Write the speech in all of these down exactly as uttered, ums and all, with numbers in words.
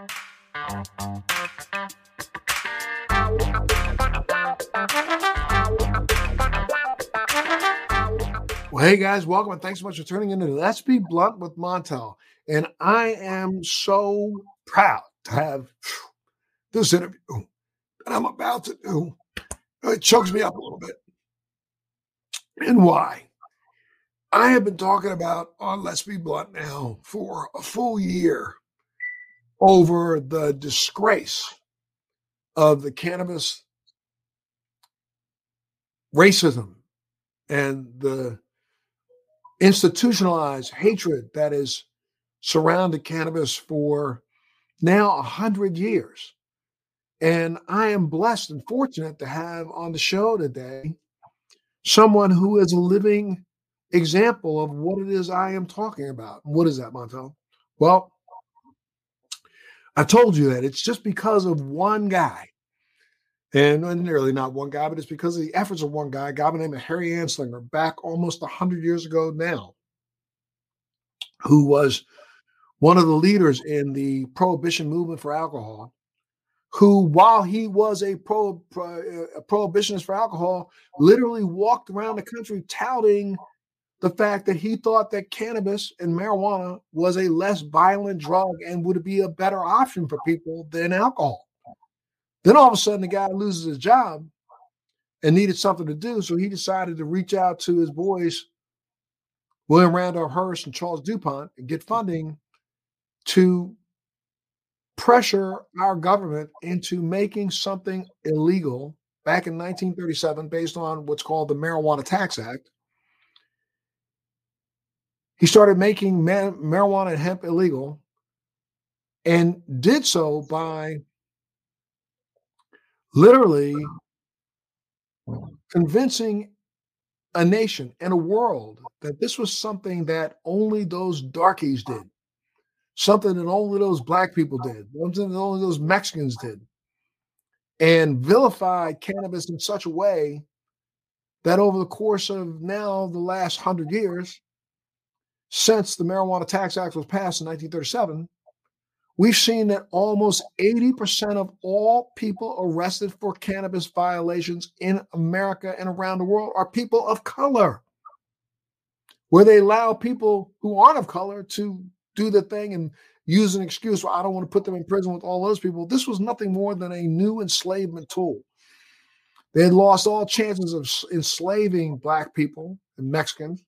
Well, hey guys, welcome and thanks so much for tuning in to Let's Be Blunt with Montel. And I am so proud to have this interview that I'm about to do. It chokes me up a little bit. And why? I have been talking about on Let's Be Blunt now for a full year over the disgrace of the cannabis racism and the institutionalized hatred that has surrounded cannabis for now one hundred years. And I am blessed and fortunate to have on the show today someone who is a living example of what it is I am talking about. What is that, Montel? Well, I told you that it's just because of one guy. And nearly not one guy, but it's because of the efforts of one guy, a guy by the name of Harry Anslinger, back almost one hundred years ago now, who was one of the leaders in the prohibition movement for alcohol, who, while he was a, pro, pro, a prohibitionist for alcohol, literally walked around the country touting the fact that he thought that cannabis and marijuana was a less violent drug and would be a better option for people than alcohol. Then all of a sudden, the guy loses his job and needed something to do, so he decided to reach out to his boys, William Randolph Hearst and Charles DuPont, and get funding to pressure our government into making something illegal back in nineteen thirty-seven based on what's called the Marijuana Tax Act. He started making man- marijuana and hemp illegal and did so by literally convincing a nation and a world that this was something that only those darkies did, something that only those black people did, something that only those Mexicans did, and vilified cannabis in such a way that over the course of now the last hundred years, since the Marijuana Tax Act was passed in nineteen thirty-seven, we've seen that almost eighty percent of all people arrested for cannabis violations in America and around the world are people of color, where they allow people who aren't of color to do the thing and use an excuse, well, I don't want to put them in prison with all those people. This was nothing more than a new enslavement tool. They had lost all chances of enslaving black people and Mexicans.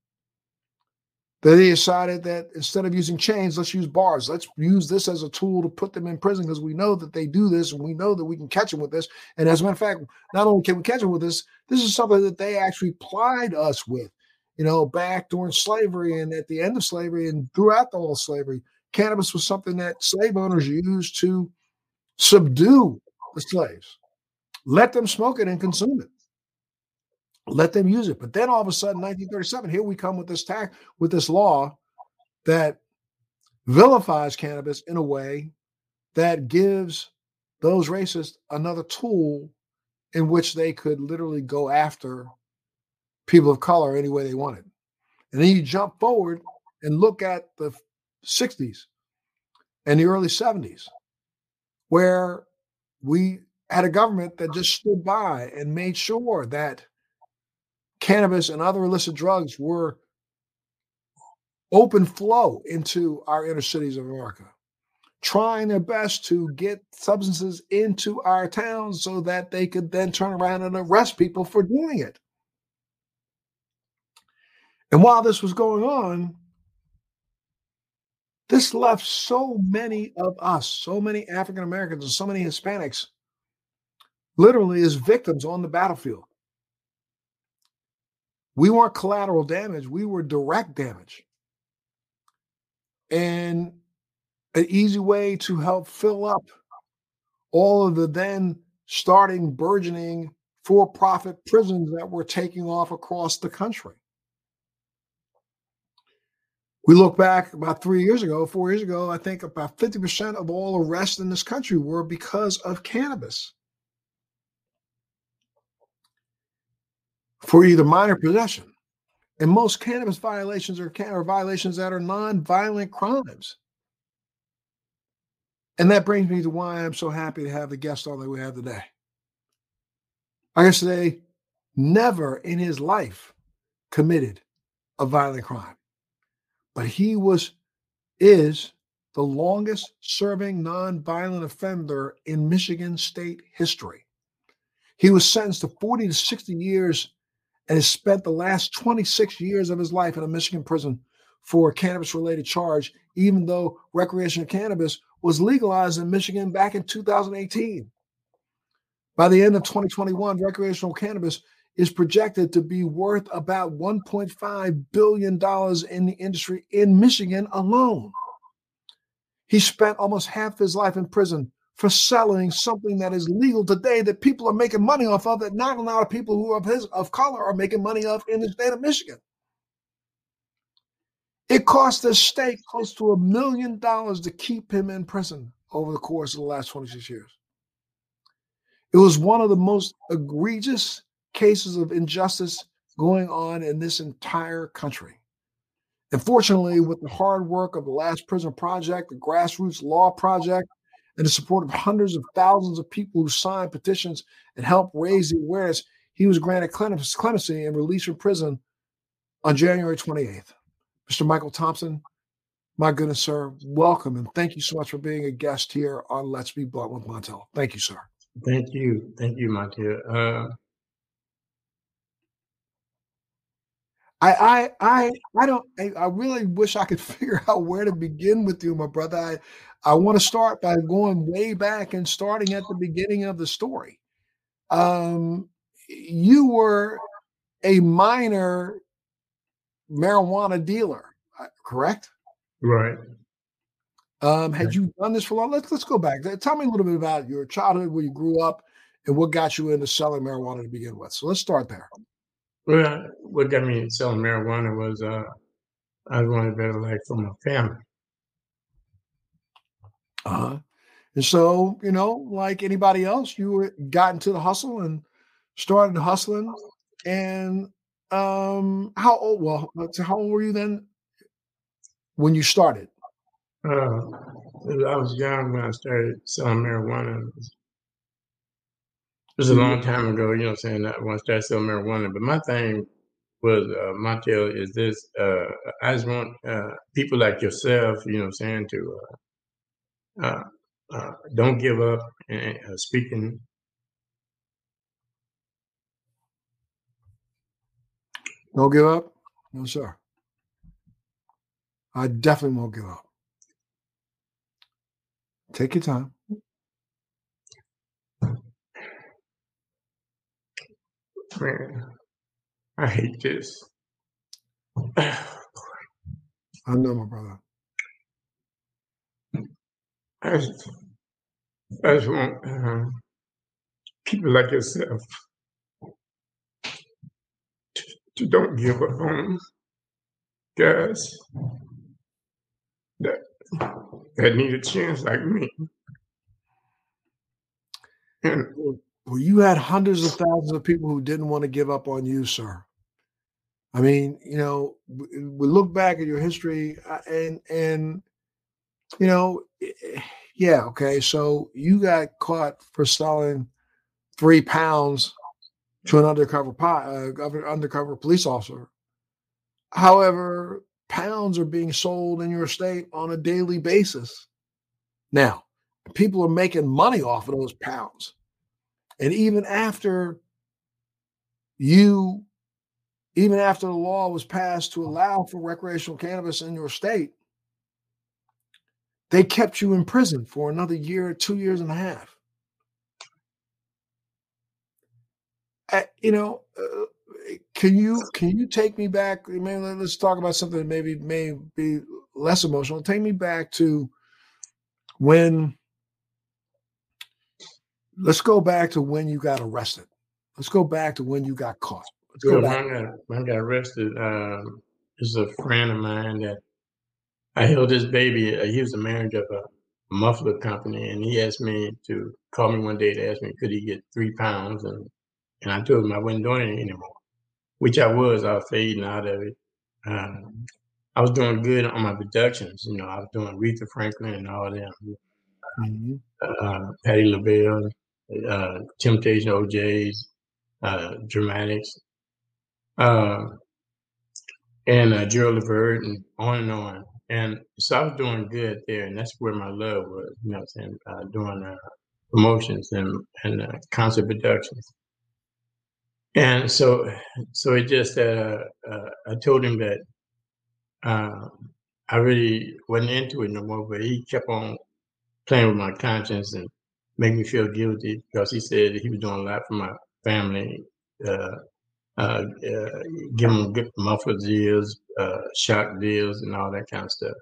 They decided that instead of using chains, let's use bars. Let's use this as a tool to put them in prison because we know that they do this and we know that we can catch them with this. And as a matter of fact, not only can we catch them with this, this is something that they actually plied us with, you know, back during slavery and at the end of slavery and throughout the whole slavery. Cannabis was something that slave owners used to subdue the slaves. Let them smoke it and consume it. Let them use it. But then all of a sudden, nineteen thirty-seven, here we come with this tax, with this law that vilifies cannabis in a way that gives those racists another tool in which they could literally go after people of color any way they wanted. And then you jump forward and look at the sixties and the early seventies, where we had a government that just stood by and made sure that cannabis and other illicit drugs were open flow into our inner cities of America, trying their best to get substances into our towns so that they could then turn around and arrest people for doing it. And while this was going on, this left so many of us, so many African Americans and so many Hispanics, literally as victims on the battlefield. We weren't collateral damage. We were direct damage. And an easy way to help fill up all of the then starting burgeoning for-profit prisons that were taking off across the country. We look back about three years ago, four years ago, I think about fifty percent of all arrests in this country were because of cannabis, for either minor possession. And most cannabis violations are, can- are violations that are non-violent crimes. And that brings me to why I'm so happy to have the guest on that we have today. I guess today, never in his life committed a violent crime, but he was, is the longest serving nonviolent offender in Michigan State history. He was sentenced to forty to sixty years and has spent the last twenty-six years of his life in a Michigan prison for a cannabis-related charge, even though recreational cannabis was legalized in Michigan back in two thousand eighteen. By the end of twenty twenty-one, recreational cannabis is projected to be worth about one point five billion dollars in the industry in Michigan alone. He spent almost half his life in prison for selling something that is legal today that people are making money off of, that not a lot of people who are of his of color are making money off in the state of Michigan. It cost the state close to a million dollars to keep him in prison over the course of the last twenty-six years. It was one of the most egregious cases of injustice going on in this entire country. And fortunately, with the hard work of the Last Prisoner Project, the Grassroots Law Project, and the support of hundreds of thousands of people who signed petitions and helped raise the awareness, he was granted clemency and released from prison on January twenty-eighth. Mister Michael Thompson, my goodness, sir, welcome. And thank you so much for being a guest here on Let's Be Blunt with Montel. Thank you, sir. Thank you. Thank you, my dear. Uh... I, I, I, I don't, I, I really wish I could figure out where to begin with you, my brother. I, I want to start by going way back and starting at the beginning of the story. Um, you were a minor marijuana dealer, correct? Right. Um, had you done this for long? Let's let's go back. Tell me a little bit about your childhood, where you grew up, and what got you into selling marijuana to begin with. So let's start there. Well, what got me selling marijuana was uh, I wanted a better life for my family. Uh-huh. And so, you know, like anybody else, you were, got into the hustle and started hustling. And um, how old? Well, how old were you then when you started? Uh, I was young when I started selling marijuana. It was, it was a long time ago, you know what I'm saying, that when I started selling marijuana. But my thing was, uh, my tale is this, uh, I just want uh, people like yourself, you know what I'm saying, to uh, uh, uh, don't give up and uh, speaking. Don't give up? No, sir. I definitely won't give up. Take your time. Man, I hate this. I know, my brother. I just, I just want uh, people like yourself to, to don't give up on guys that that need a chance like me. And well, you had hundreds of thousands of people who didn't want to give up on you, sir. I mean, you know, we look back at your history and, and you know, yeah, okay. So you got caught for selling three pounds to an undercover, uh, undercover police officer. However, pounds are being sold in your state on a daily basis. Now, people are making money off of those pounds. And even after you, even after the law was passed to allow for recreational cannabis in your state, they kept you in prison for another year, two years and a half. I, you know, uh, Can you can you take me back? Maybe let's talk about something that maybe may be less emotional. Take me back to when. Let's go back to when you got arrested. Let's go back to when you got caught. Let's go well, back. When I, got, when I got arrested, uh, there's a friend of mine that I held his baby. Uh, he was the manager of a muffler company, and he asked me to call me one day to ask me could he get three pounds, and and I told him I wasn't doing it anymore. Which I was, I was fading out of it. Um, I was doing good on my productions. You know, I was doing Aretha Franklin and all them. mm-hmm. uh, Patti LaBelle, uh, Temptation O Js, uh, Dramatics, uh, and uh, Gerald Levert, and on and on. And so I was doing good there, and that's where my love was, you know what I'm saying, uh, doing uh, promotions and, and uh, concert productions. And so so it just, uh, uh, I told him that uh, I really wasn't into it no more, but he kept on playing with my conscience and making me feel guilty, because he said that he was doing a lot for my family, uh, uh, uh, giving them good muffler deals, uh, shock deals, and all that kind of stuff.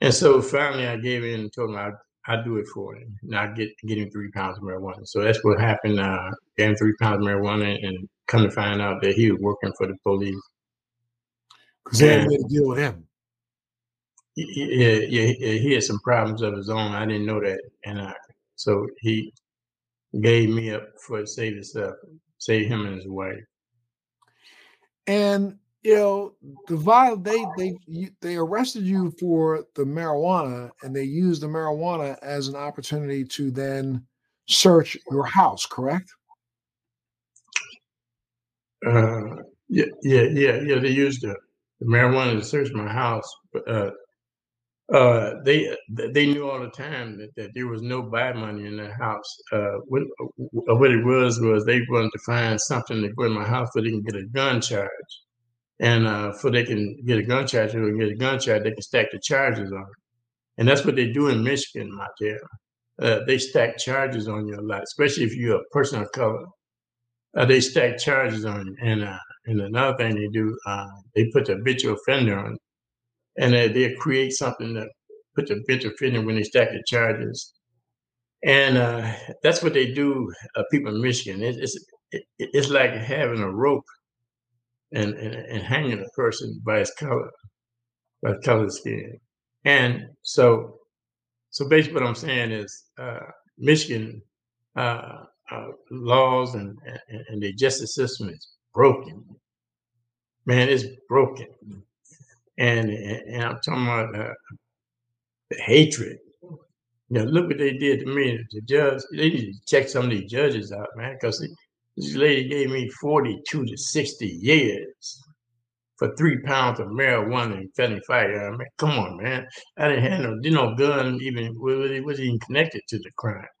And so finally I gave in and told him I'd, I'd do it for him, and I'd get, get him three pounds of marijuana. So that's what happened. Uh, gave him three pounds of marijuana, and come to find out that he was working for the police. Because they had to deal with him. Yeah, yeah, he had some problems of his own. I didn't know that, and I, so he gave me up for save himself, save him and his wife. And you know, the viol- they they they arrested you for the marijuana, and they used the marijuana as an opportunity to then search your house. Correct? Uh, yeah, yeah, yeah, yeah. They used the, the marijuana to search my house, but. Uh, Uh, they they knew all the time that, that there was no buy money in their house. Uh, what, what it was was they wanted to find something to go in my house so they can get a gun charge, and uh, so they can get a gun charge. They can get a gun charge. They can stack the charges on it, and that's what they do in Michigan, my dear. Uh, they stack charges on you a lot, especially if you're a person of color. Uh, they stack charges on you, and uh, and another thing they do, uh, they put the habitual offender on. And they, they'll create something that put the bitch of in when they stack the charges. And uh, that's what they do, uh, people in Michigan. It, it's it, it's like having a rope and, and, and hanging a person by his color, by his color skin. And so so basically what I'm saying is uh, Michigan uh, uh, laws and, and, and the justice system is broken. Man, it's broken. And, and I'm talking about uh, the hatred. Now, look what they did to me. The judge, they need to check some of these judges out, man, because this lady gave me forty-two to sixty years for three pounds of marijuana and felony firearm. I mean, come on, man. I didn't have no, didn't no gun even, well, it wasn't even connected to the crime.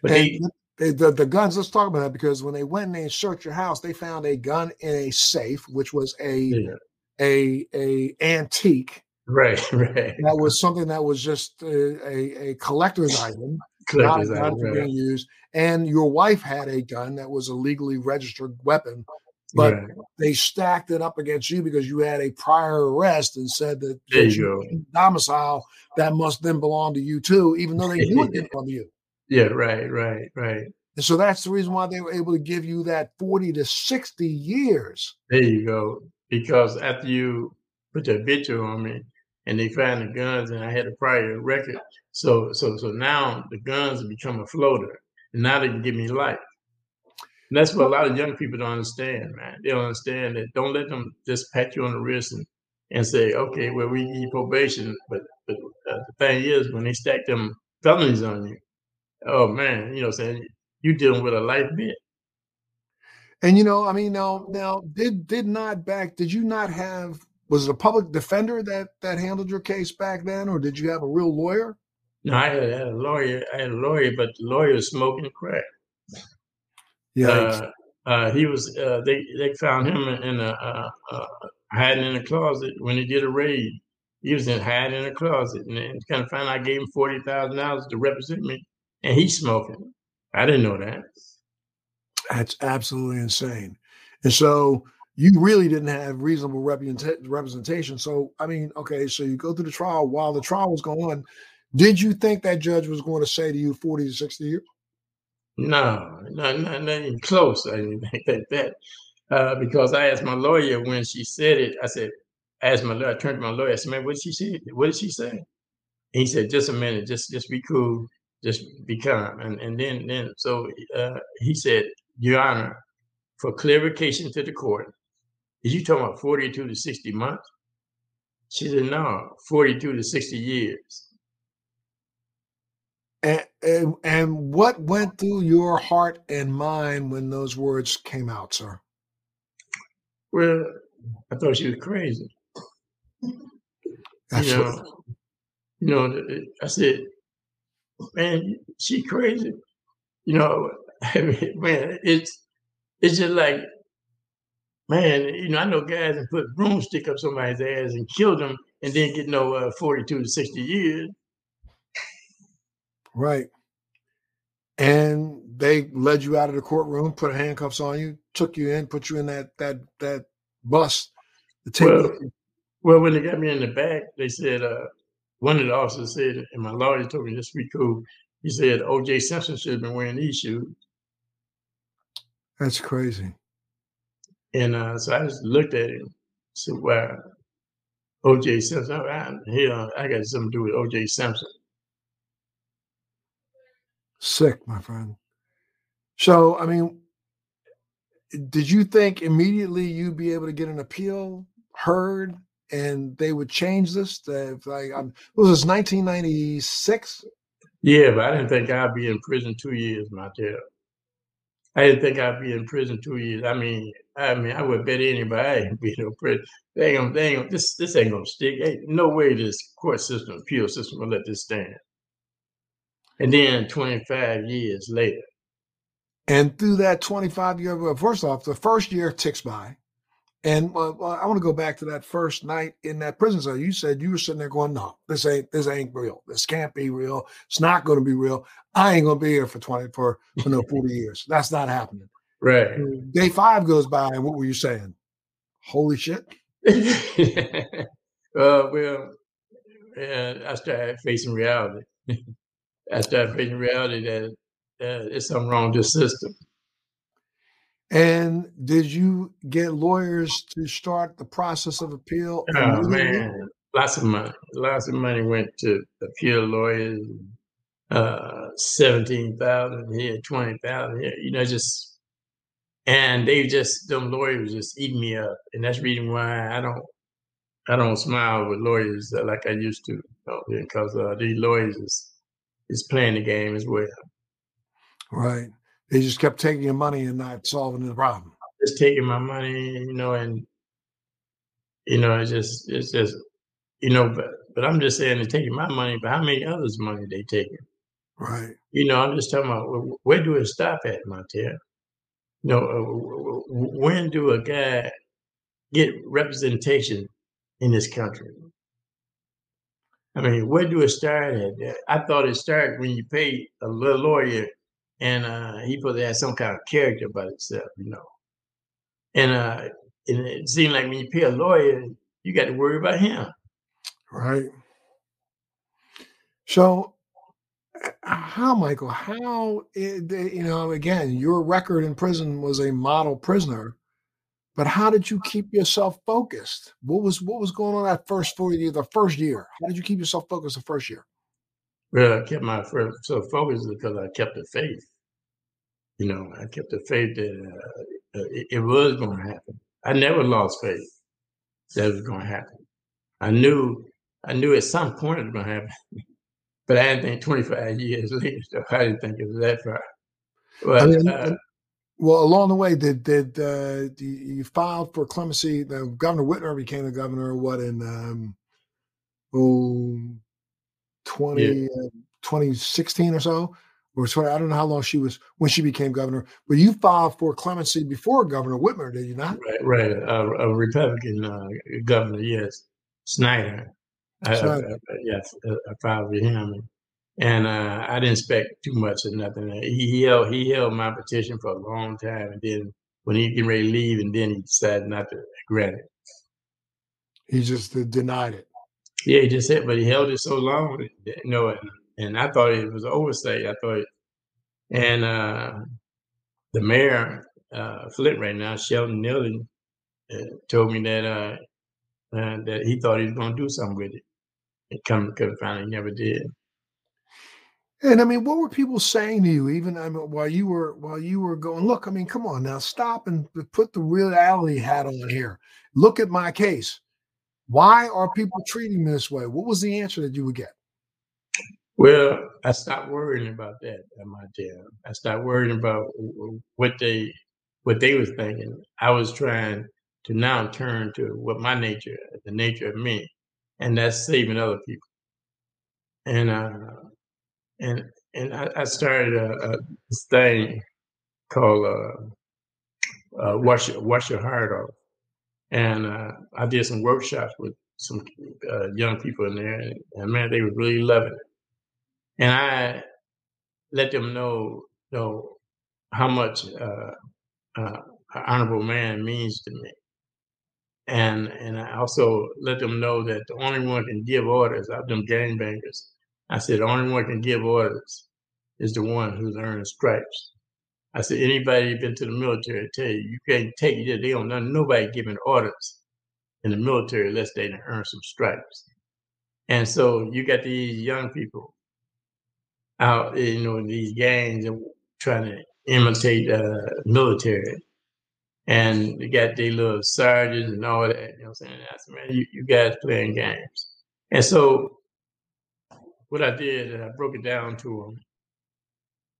But they, they, the, the guns, let's talk about that, because when they went and they searched your house, they found a gun in a safe, which was a... Yeah. A a antique, right, right. That was something that was just a, a, a collector's item, collector's not, item, not being right. used. And your wife had a gun that was a legally registered weapon, but right. they stacked it up against you because you had a prior arrest and said that there you go. Domicile that must then belong to you too, even though they knew it didn't belong to you. Yeah, right, right, right. And so that's the reason why they were able to give you that forty to sixty years. There you go. Because after you put the habitual on me and they find the guns, and I had a prior record. So so so now the guns become a floater, and now they can give me life. And that's what a lot of young people don't understand, man. They don't understand that. Don't let them just pat you on the wrist and, and say, okay, well, we need probation. But, but uh, the thing is, when they stack them felonies on you, oh, man, you know what I'm saying? You're dealing with a life bit. And, you know, I mean, now, now did did not back, did you not have, was it a public defender that, that handled your case back then, or did you have a real lawyer? No, I had, I had a lawyer, I had a lawyer, but the lawyer was smoking crack. Yeah. Uh, uh, he was, uh, they, they found him in a, uh, uh, hiding in a closet when they did a raid. He was in hiding in a closet, and, and kind of found out I gave him forty thousand dollars to represent me, and he's smoking. I didn't know that. That's absolutely insane. And so you really didn't have reasonable representation. So, I mean, okay, so you go through the trial. While the trial was going on, did you think that judge was going to say to you forty to sixty years? No, no, no, not even close. I didn't think like that. Uh, because I asked my lawyer when she said it, I said, I asked my lawyer, I turned to my lawyer, I said, man, what did she say? What did she say? And he said, just a minute, just just be cool, just be calm. And, and then, then so uh, he said, Your Honor, for clarification to the court, is you talking about forty-two to sixty months? She said, no, forty-two to sixty years. And, and, and what went through your heart and mind when those words came out, sir? Well, I thought she was crazy. That's you know, what... you know, I said, man, she crazy. You know, I mean, man, it's it's just like, man, you know, I know guys that put broomstick up somebody's ass and kill them and then get no uh, forty-two to sixty years. Right. And they led you out of the courtroom, put handcuffs on you, took you in, put you in that that that bus. To take well, you. well, when they got me in the back, they said, uh, one of the officers said, and my lawyer told me this week, cool, he said, O J Simpson should have been wearing these shoes. That's crazy. And uh, so I just looked at him, said, wow, O J Simpson, I'm here, I got something to do with O J Simpson. Sick, my friend. So, I mean, did you think immediately you'd be able to get an appeal heard and they would change this? To, like, I'm, was this nineteen ninety-six? Yeah, but I didn't think I'd be in prison two years, Montel. I didn't think I'd be in prison two years. I mean, I mean, I would bet anybody I ain't be in prison. They ain't gonna, they ain't gonna, this, this ain't going to stick. Ain't no way this court system, appeal system will let this stand. And then twenty-five years later. And through that twenty-five year, well, first off, the first year ticks by. And uh, I want to go back to that first night in that prison cell. You said you were sitting there going, no, this ain't, this ain't real. This can't be real. It's not going to be real. I ain't going to be here for twenty, for, for no forty years. That's not happening. Right. And day five goes by. And what were you saying? Holy shit. uh, well, yeah, I started facing reality. I started facing reality that uh, there's something wrong with this system. And did you get lawyers to start the process of appeal? Oh, man, lots of money. Lots of money went to appeal lawyers, uh, seventeen thousand here, twenty thousand here, you know, just, and they just, them lawyers just eat me up. And that's the reason why I don't, I don't smile with lawyers like I used to, you know, because uh, these lawyers is, is playing the game as well. Right. They just kept taking your money and not solving the problem. Just taking my money, you know, and, you know, it's just, it's just, you know, but, but I'm just saying they're taking my money, but how many others' money they taking? Right. You know, I'm just talking about, well, where do it stop at, Montel? You know, uh, when do a guy get representation in this country? I mean, where do it start at? I thought it started when you pay a little lawyer and uh, he probably had some kind of character about itself, you know. And, uh, and it seemed like when you pay a lawyer, you got to worry about him. Right. So how, Michael, how, you know, again, your record in prison was a model prisoner, but how did you keep yourself focused? What was what was going on that first four years, the first year? How did you keep yourself focused the first year? Well, I kept my first so focused because I kept the faith. You know, I kept the faith that uh, it, it was going to happen. I never lost faith that it was going to happen. I knew, I knew at some point it was going to happen, but I didn't think twenty-five years later. So I didn't think it was that far. But, I mean, uh, well, along the way, did did uh, you filed for clemency? The Governor Whitmer became the governor. What in um, oh, twenty yeah. uh, twenty sixteen or so, or twenty? I don't know how long she was when she became governor. But you filed for clemency before Governor Whitmer, did you not? Right, right. Uh, a Republican uh, governor, yes, Snyder. Snyder. I, I, I, yes, I filed for him. And uh, I didn't expect too much or nothing. He, he held he held my petition for a long time, and then when he came ready to leave, and then he decided not to grant it. He just uh, denied it. Yeah, he just said, but he held it so long, you know. And, and I thought it was an oversight. I thought, it, and uh, the mayor, uh, Flint, right now, Sheldon Neeley, uh, told me that uh, uh, that he thought he was going to do something with it. And come, come, finally, never did. And I mean, what were people saying to you? Even I mean, while you were while you were going, look, I mean, come on now, stop and put the reality hat on here. Look at my case. Why are people treating me this way? What was the answer that you would get? Well, I stopped worrying about that at my job. I stopped worrying about what they what they was thinking. I was trying to now turn to what my nature, the nature of me, and that's saving other people. And uh, and and I, I started a, a this thing called uh, uh, wash wash your heart off. And uh, I did some workshops with some uh, young people in there, and, and man, they were really loving it. And I let them know, you know, how much uh, uh, an honorable man means to me. And and I also let them know that the only one can give orders, I've done gangbangers. I said, the only one can give orders is the one who's earned stripes. I said, anybody been to the military I tell you, you can't take it. They don't know nobody giving orders in the military unless they done earn some stripes. And so you got these young people out, you know, in these gangs and trying to imitate uh, military, and they got their little sergeants and all that. You know what I'm saying? I said, man, you, you guys playing games. And so what I did, and I broke it down to them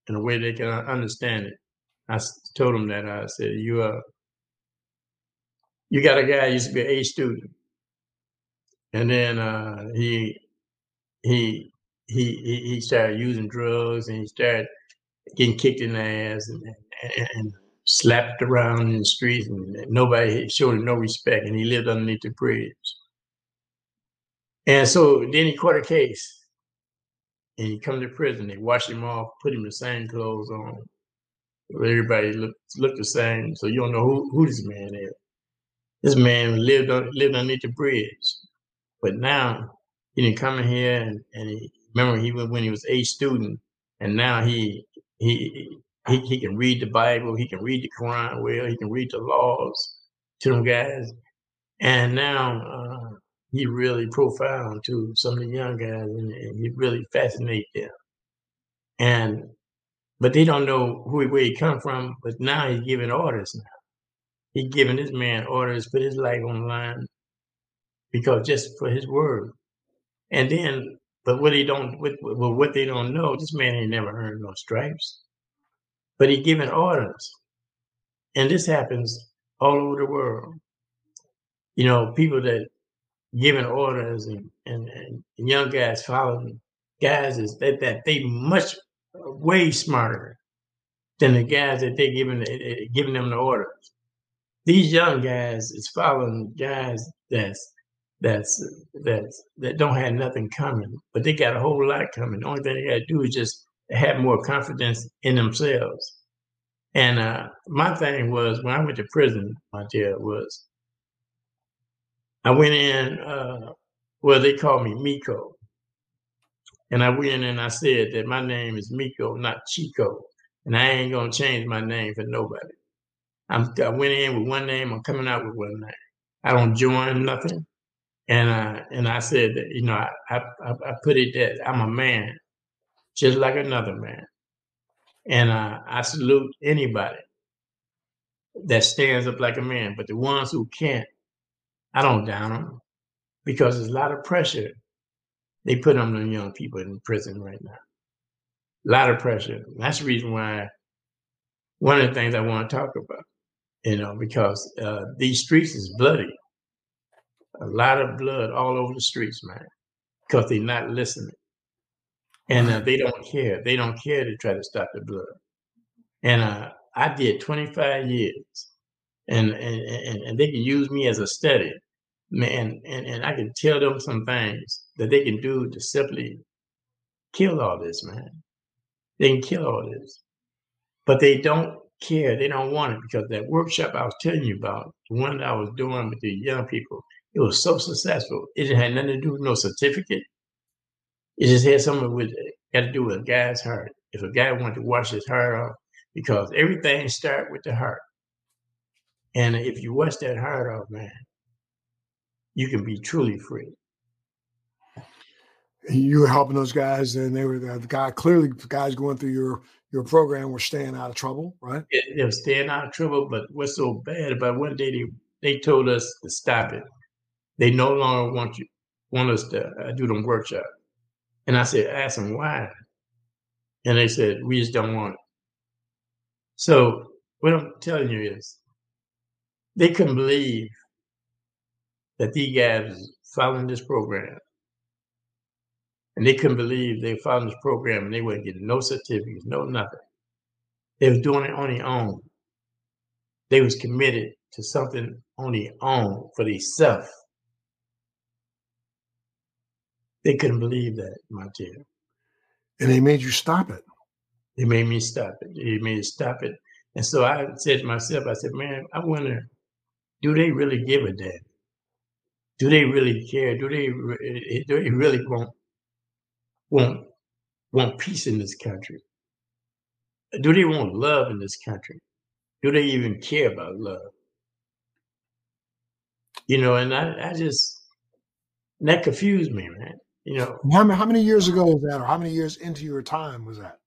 in a way they can understand it. I told them that I said, you uh, you got a guy who used to be an A student, and then uh, he he. He he started using drugs, and he started getting kicked in the ass and, and, and slapped around in the streets, and nobody showed him no respect, and he lived underneath the bridge. And so then he caught a case, and he come to prison. They washed him off, put him the same clothes on. Everybody looked looked the same, so you don't know who, who this man is. This man lived on, lived underneath the bridge, but now he didn't come in here and, and he. Remember, he was when he was a student, and now he he he he can read the Bible, he can read the Quran well, he can read the laws to them guys, and now uh, he really profound to some of the young guys, and, and he really fascinate them. And but they don't know who where he come from. But now he's giving orders. Now he's giving this man orders, put his life on the line, because just for his word, and then. But what he don't, what, what they don't know, this man ain't never earned no stripes. But he giving orders, and this happens all over the world. You know, people that giving orders and, and, and young guys following guys is that that they much way smarter than the guys that they giving giving them the orders. These young guys is following guys that's. That's that's that don't have nothing coming, but they got a whole lot coming. The only thing they got to do is just have more confidence in themselves. And uh, my thing was when I went to prison, my jail was I went in. Uh, well, they called me Miko, and I went in and I said that my name is Miko, not Chico, and I ain't gonna change my name for nobody. I'm, I went in with one name. I'm coming out with one name. I don't join nothing. And I, and I said, that, you know, I, I I put it that I'm a man, just like another man. And I, I salute anybody that stands up like a man. But the ones who can't, I don't down them, because there's a lot of pressure they put on the young people in prison right now. A lot of pressure. And that's the reason why one of the things I want to talk about, you know, because uh, these streets is bloody. A lot of blood all over the streets, man, because they're not listening. And uh, they don't care. They don't care to try to stop the blood. And uh, I did twenty-five years, and, and and and they can use me as a study, man. And, and I can tell them some things that they can do to simply kill all this, man. They can kill all this, but they don't care. They don't want it, because that workshop I was telling you about, the one that I was doing with the young people, it was so successful. It had nothing to do with no certificate. It just had something with it. Got to do with a guy's heart. If a guy wanted to wash his heart off, because everything starts with the heart. And if you wash that heart off, man, you can be truly free. You were helping those guys, and they were the guy. Clearly, the guys going through your your program were staying out of trouble, right? It, they were staying out of trouble. But what's so bad about one day they they told us to stop it. They no longer want you want us to uh, do them workshop. And I said, ask them why. And they said, we just don't want it. So what I'm telling you is they couldn't believe that these guys following this program. And they couldn't believe they found this program and they weren't getting no certificates, no nothing. They was doing it on their own. They was committed to something on their own for themselves. They couldn't believe that, Montel. And they made you stop it. They made me stop it. They made me stop it. And so I said to myself, I said, man, I wonder, do they really give a damn? Do they really care? Do they, do they really want, want, want peace in this country? Do they want love in this country? Do they even care about love? You know, and I, I just, that confused me, man. You know, how many, how many years ago was that, or how many years into your time was that?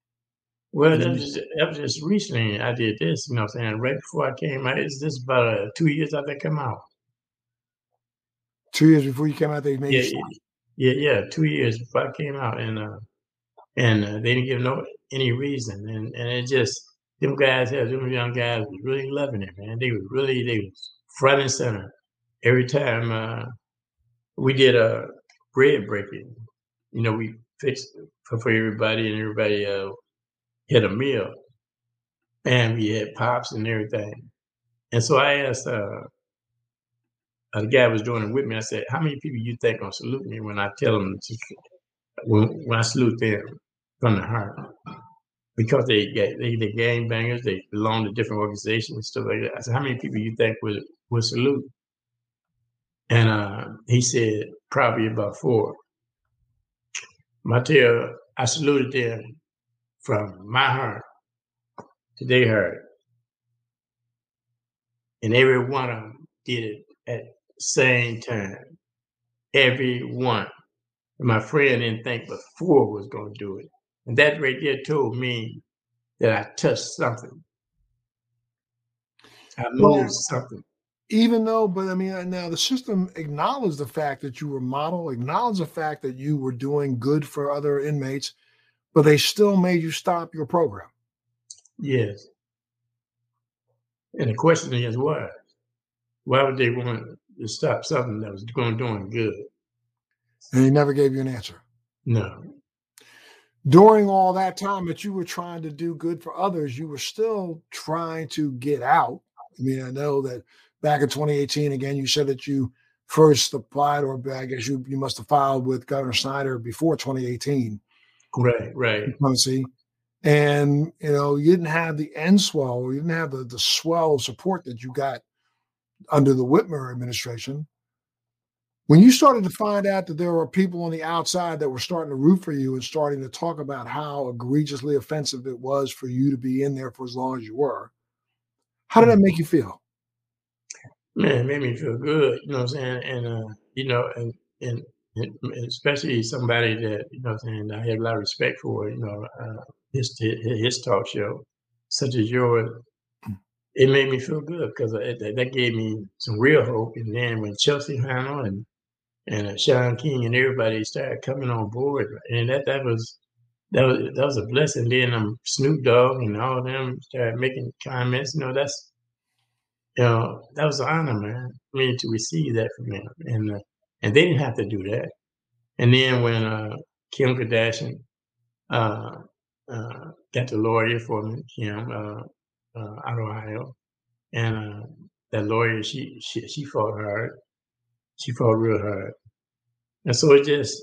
Well, that was just, that was just recently I did this, you know what I'm saying? Right before I came out, it's just about uh, two years after I come out. Two years before you came out, they made yeah, you stop. Yeah, yeah, two years before I came out, and uh, and uh, they didn't give no any reason, and and it just them guys, them young guys, was really loving it, man. They were really they was front and center every time uh, we did a bread breaking. You know, we fixed it for, for everybody, and everybody uh, had a meal, and we had pops and everything. And so I asked. Uh, Uh, the guy was doing it with me. I said, how many people you think gonna salute me when I tell them, to, when, when I salute them from the heart? Because they they they gang bangers, they belong to different organizations and stuff like that. I said, how many people you think would, would salute? And uh, he said, probably about four. Montel, I saluted them from my heart to their heart. And every one of them did it at same time, every one. And my friend didn't think but four was going to do it. And that right there told me that I touched something. I moved well, something. Even though, but I mean, now the system acknowledged the fact that you were model, acknowledged the fact that you were doing good for other inmates, but they still made you stop your program. Yes. And the question is why? Why would they want to stop something that was going doing good? And he never gave you an answer. No. During all that time that you were trying to do good for others, you were still trying to get out. I mean, I know that back in twenty eighteen, again, you said that you first applied, or I guess you, you must have filed with Governor Snyder before twenty eighteen. Right, right. See. And, you know, you didn't have the end swell, or you didn't have the, the swell of support that you got under the Whitmer administration. When you started to find out that there were people on the outside that were starting to root for you and starting to talk about how egregiously offensive it was for you to be in there for as long as you were, how did that make you feel? Man, it made me feel good, you know what I'm saying? And, uh, you know, and, and, and especially somebody that, you know what I'm saying, I had a lot of respect for, you know, uh, his, his talk show, such as yours. It made me feel good because that gave me some real hope. And then when Chelsea Hano and and Sean King and everybody started coming on board, and that that was that was that was a blessing. Then um, Snoop Dogg and all of them started making comments. You know, that's you know that was an honor, man. I mean, to receive that from them, and uh, and they didn't have to do that. And then when uh, Kim Kardashian uh, uh, got the lawyer for me, Kim. Uh, Uh, out of Ohio, and uh, that lawyer, she, she she fought hard. She fought real hard. And so it just,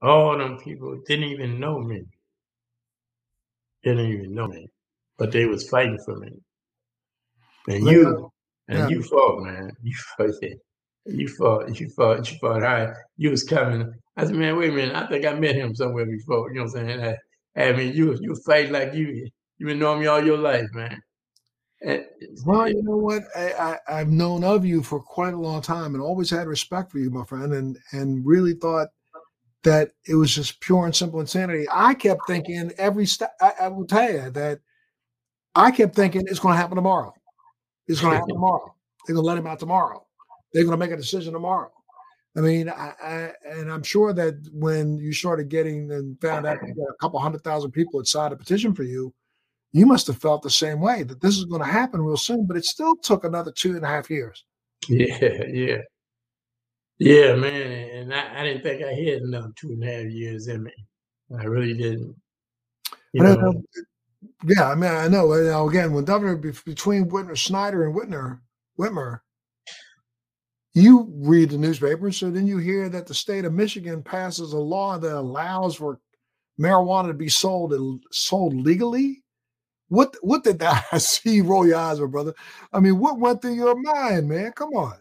all them people didn't even know me. Didn't even know me, but they was fighting for me. And yeah. you, and yeah. you fought, man. You fought, yeah. you fought, you fought, you fought hard. You was coming. I said, man, wait a minute. I think I met him somewhere before. You know what I'm saying? I, I mean, you you fight like you. You've been knowing me all your life, man. And, well, you know what? I, I, I've known of you for quite a long time and always had respect for you, my friend, and, and really thought that it was just pure and simple insanity. I kept thinking every step, I, I will tell you that I kept thinking it's going to happen tomorrow. It's going to happen tomorrow. They're going to let him out tomorrow. They're going to make a decision tomorrow. I mean, I, I and I'm sure that when you started getting and found out that a couple hundred thousand people had signed a petition for you, you must have felt the same way, that this is going to happen real soon. But it still took another two and a half years. Yeah, yeah. Yeah, man. And I, I didn't think I had another two and a half years in me. I really didn't. You know? I know, yeah, I mean, I know. You know, again, when Governor, between Whitmer, Snyder and Whitmer, Whitmer, you read the newspaper, so then you hear that the state of Michigan passes a law that allows for marijuana to be sold and sold legally. What what did that? I see you roll your eyes, my brother. I mean, what went through your mind, man? Come on.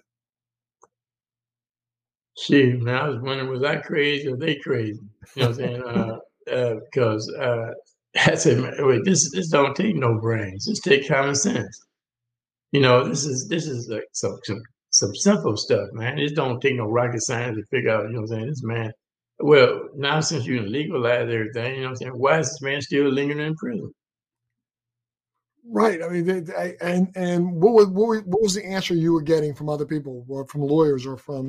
Shoot, man, I was wondering, was I crazy or they crazy? You know what I'm saying? uh, uh, because uh, I said, man, wait, this this don't take no brains. This take common sense. You know, this is this is like some. some Some simple stuff, man. It don't take no rocket science to figure out, you know what I'm saying, this man, well, now since you legalize everything, you know what I'm saying, why is this man still lingering in prison? Right. I mean, I, and and what was, what was what was the answer you were getting from other people, or from lawyers, or from,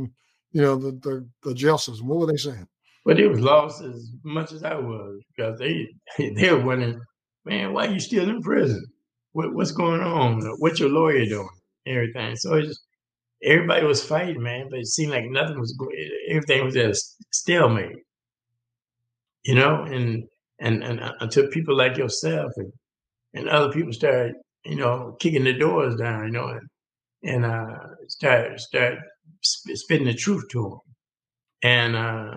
you know, the, the, the jail system? What were they saying? Well, they was lost as much as I was, because they, they were wondering, man, why are you still in prison? What, what's going on? What's your lawyer doing? Everything. So it's just, everybody was fighting, man, but it seemed like nothing was going. Everything was at a stalemate, you know. And and and until people like yourself and, and other people started, you know, kicking the doors down, you know, and and uh, start start spitting the truth to them. And uh,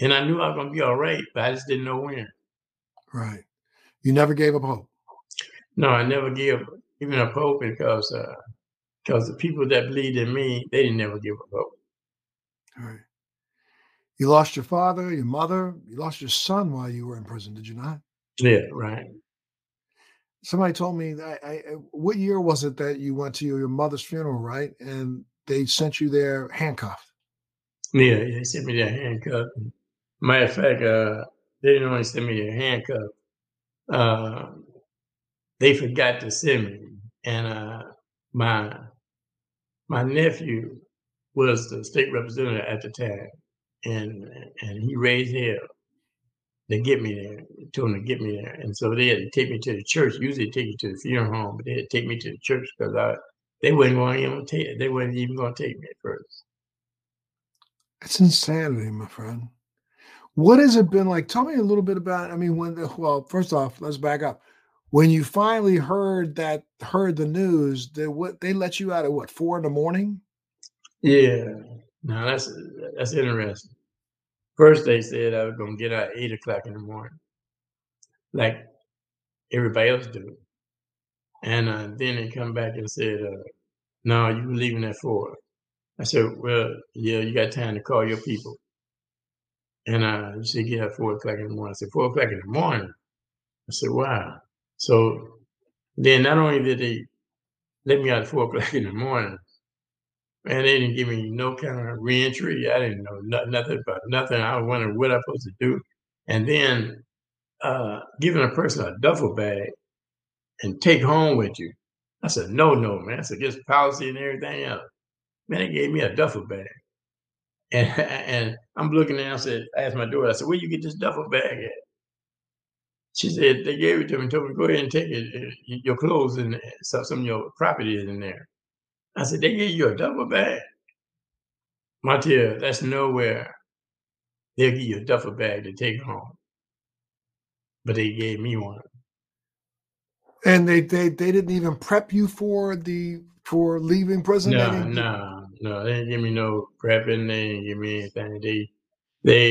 and I knew I was gonna be all right, but I just didn't know when. Right. You never gave up hope. No, I never gave even up hope because. Uh, Because the people that believed in me, they didn't never give a hope. All right. You lost your father, your mother. You lost your son while you were in prison, did you not? Yeah, right. Somebody told me, that I, I, what year was it that you went to your mother's funeral, right? And they sent you there handcuffed. Yeah, they sent me there handcuffed. Matter of fact, uh, they didn't only send me there handcuffed. Uh, they forgot to send me. And uh, my... My nephew was the state representative at the time, and and he raised hell to get me there, told him to get me there. And so they had to take me to the church. Usually they take you to the funeral home, but they had to take me to the church because I they weren't going to even take they weren't even going to take me at first. That's insanity, my friend. What has it been like? Tell me a little bit about. I mean, when the, well, first off, let's back up. When you finally heard that, heard the news, they what they let you out at what four in the morning? Yeah, no, that's that's interesting. First, they said I was gonna get out at eight o'clock in the morning, like everybody else do, and uh, then they come back and said, uh, "No, you were leaving at four." I said, "Well, yeah, you got time to call your people," and uh, you said, "Get out at four o'clock in the morning." I said, four o'clock in the morning." I said, "Wow." So then not only did they let me out at four o'clock in the morning, man, they didn't give me no kind of reentry. I didn't know no, nothing about nothing. I was wondering what I was supposed to do. And then uh, giving a person a duffel bag and take home with you. I said, no, no, man. That's against policy and everything else. Man, they gave me a duffel bag. And, and I'm looking at it, I said, I asked my daughter, I said, where you get this duffel bag at? She said, they gave it to me and told me, go ahead and take it. Your clothes and some of your property is in there. I said, they gave you a duffel bag? Montel, that's nowhere. They'll give you a duffel bag to take home. But they gave me one. And they they, they didn't even prep you for the for leaving prison? No, no, no. They didn't give me no prepping. They didn't give me anything. They, they,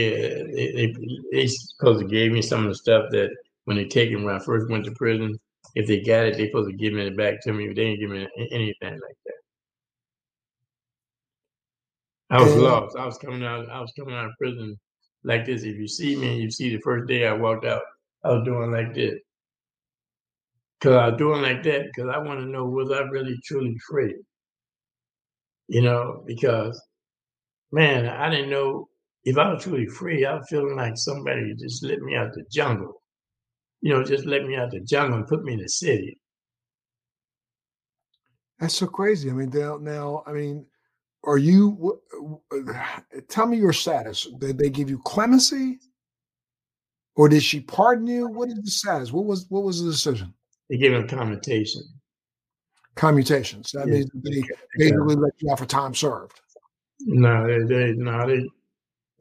they, they, they supposed to gave me some of the stuff that when they take him, when I first went to prison, if they got it, they supposed to give it back to me, but they didn't give me anything like that. I was and, lost. I was coming out. I was coming out of prison like this. If you see me, and you see the first day I walked out, I was doing like this. Because I was doing like that because I want to know, was I really truly free? You know, because, man, I didn't know. If I was truly free, I was feeling like somebody just let me out the jungle. You know, just let me out the jungle and put me in the city. That's so crazy. I mean, now, I mean, Are you, tell me your status. Did they give you clemency or did she pardon you? What is the status? What was, what was the decision? They gave him commutation. Commutations. That yeah. means they basically let you out for time served. No, they, they no, they,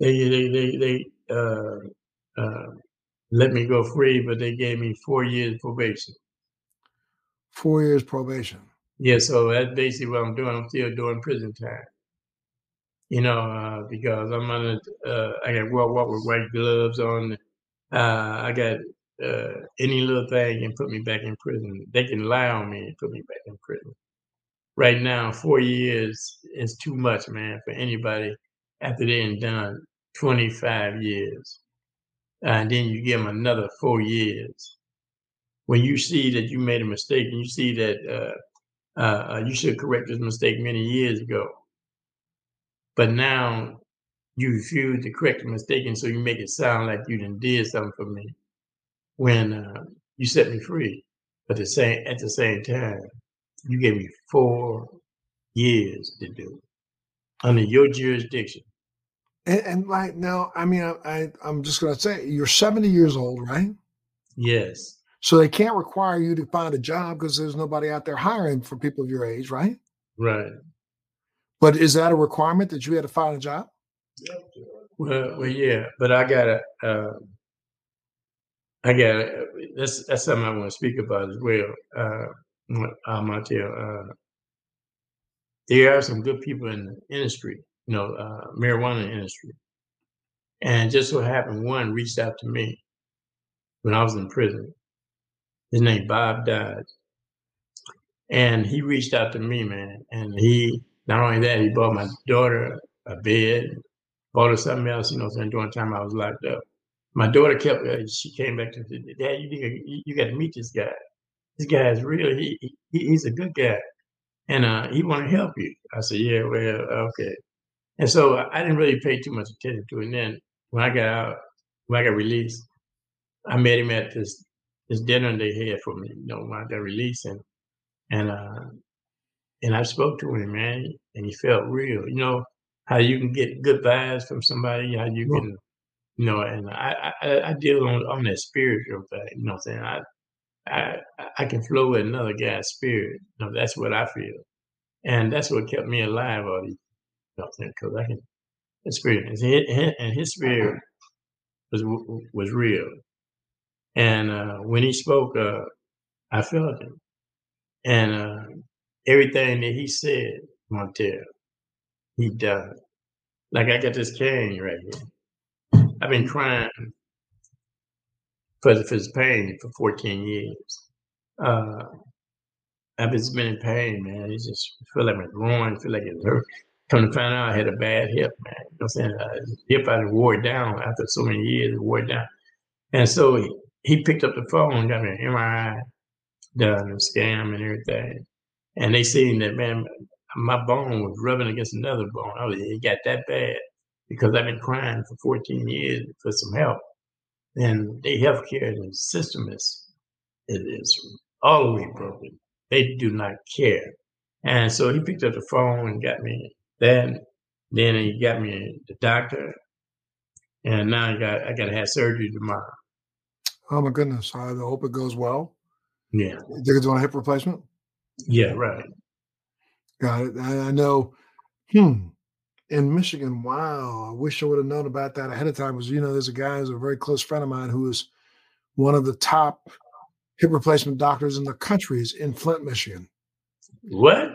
they, they, they, they uh, uh, let me go free, but they gave me four years probation. Four years probation. Yeah, so that's basically what I'm doing. I'm still doing prison time. You know, uh, because I'm under, uh, I got walk, walk with white gloves on. Uh, I got uh, any little thing can put me back in prison. They can lie on me and put me back in prison. Right now, four years is too much, man, for anybody after they've done twenty-five years. Uh, and then you give them another four years. When you see that you made a mistake and you see that uh, uh, you should correct this mistake many years ago, but now you refuse to correct the mistake, and so you make it sound like you done did something for me when uh, you set me free. But the same, at the same time, you gave me four years to do it under your jurisdiction. And, and like now, I mean, I, I, I'm just going to say you're seventy years old, right? Yes. So they can't require you to find a job because there's nobody out there hiring for people of your age, right? Right. But is that a requirement that you had to find a job? Well, well yeah, but I got to, uh, I got to, that's, that's something I want to speak about as well. Uh, I'm out there. Uh, there are some good people in the industry, you know, uh, marijuana industry. And just so happened, one reached out to me when I was in prison. His name, Bob Dodge. And he reached out to me, man. And he, not only that, he bought my daughter a bed, bought her something else, you know, during the time I was locked up. My daughter kept, she came back to me, Dad, you, you got to meet this guy. This guy is real. He, he he's a good guy. And uh, he want to help you. I said, yeah, well, okay. And so I didn't really pay too much attention to it. And then when I got out, when I got released, I met him at this, this dinner they had for me, you know, when I got released, and and uh, and I spoke to him, man, and he felt real. You know how you can get good vibes from somebody, how you can, you know. And I I, I deal on, on that spiritual thing, you know what I'm saying? I I I can flow with another guy's spirit. You know, that's what I feel, and that's what kept me alive all these, you know, because I can experience. And his spirit was was real. And uh, when he spoke, uh, I felt him. And uh, everything that he said, Montel, he done. Like, I got this cane right here. I've been crying for this pain for fourteen years. Uh, I've been been in pain, man. It's just, I feel like it's growing, I feel like it's hurt. Come to find out, I had a bad hip, man. You know what I'm saying? Uh, hip I wore down after so many years, it wore down. And so he, He picked up the phone, got me an M R I done and scam and everything. And they seen that, man, my bone was rubbing against another bone. I was, it got that bad because I've been crying for fourteen years for some help. And the healthcare system is, it is all the way broken. They do not care. And so he picked up the phone and got me that. Then he got me the doctor. And now I got, I got to have surgery tomorrow. Oh, my goodness. I hope it goes well. Yeah. They're doing a hip replacement? Yeah, right. Got it. I, I know. Hmm. In Michigan, wow. I wish I would have known about that ahead of time. Was, you know, there's a guy who's a very close friend of mine who is one of the top hip replacement doctors in the country is in Flint, Michigan. What?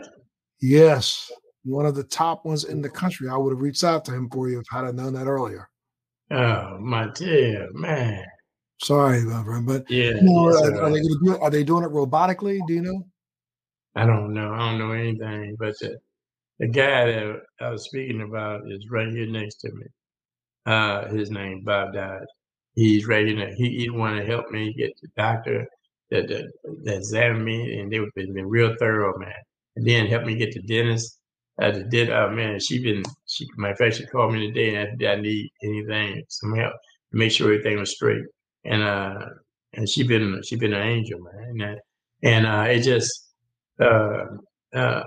Yes. One of the top ones in the country. I would have reached out to him for you if I'd have known that earlier. Oh, my dear, man. Sorry, my friend, but yeah, you know, are, right. are, they do it, are they doing it robotically? Do you know? I don't know. I don't know anything. But the, the guy that I was speaking about is right here next to me. Uh, his name Bob Dodge. He's right here. He he wanted to help me get the doctor that that, that examined me, and they've been real thorough, man. And then helped me get the dentist. Uh, the did oh man, she been she. My friend, she called me today and asked, did I need anything, some help to make sure everything was straight. And uh, and she been she been an angel, man. And, and uh, it just uh, uh,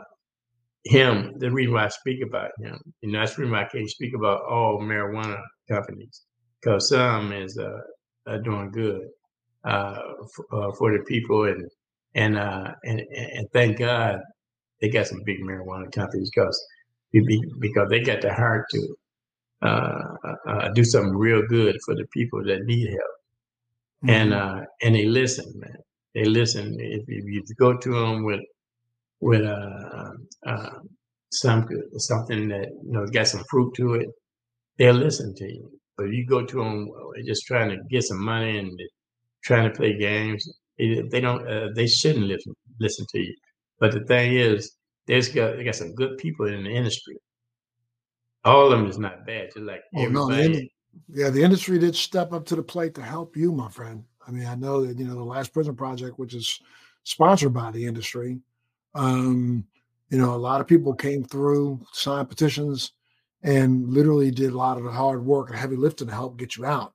him, the reason why I speak about him, and that's the reason why I can't speak about all marijuana companies, because some is uh, are doing good uh, f- uh, for the people, and and, uh, and and thank God they got some big marijuana companies, because because they got the heart to uh, uh, do something real good for the people that need help, mm-hmm. and uh, and they listen, man. They listen. If you go to them with with uh, uh, some something that you know got some fruit to it, they'll listen to you. But if you go to them just trying to get some money and trying to play games, they don't. Uh, they shouldn't listen listen to you. But the thing is, there's got they got some good people in the industry. All of them is not bad. Just like oh, everybody. No, the, yeah, the industry did step up to the plate to help you, my friend. I mean, I know that, you know, the Last Prisoner Project, which is sponsored by the industry, um, you know, a lot of people came through, signed petitions, and literally did a lot of the hard work and heavy lifting to help get you out.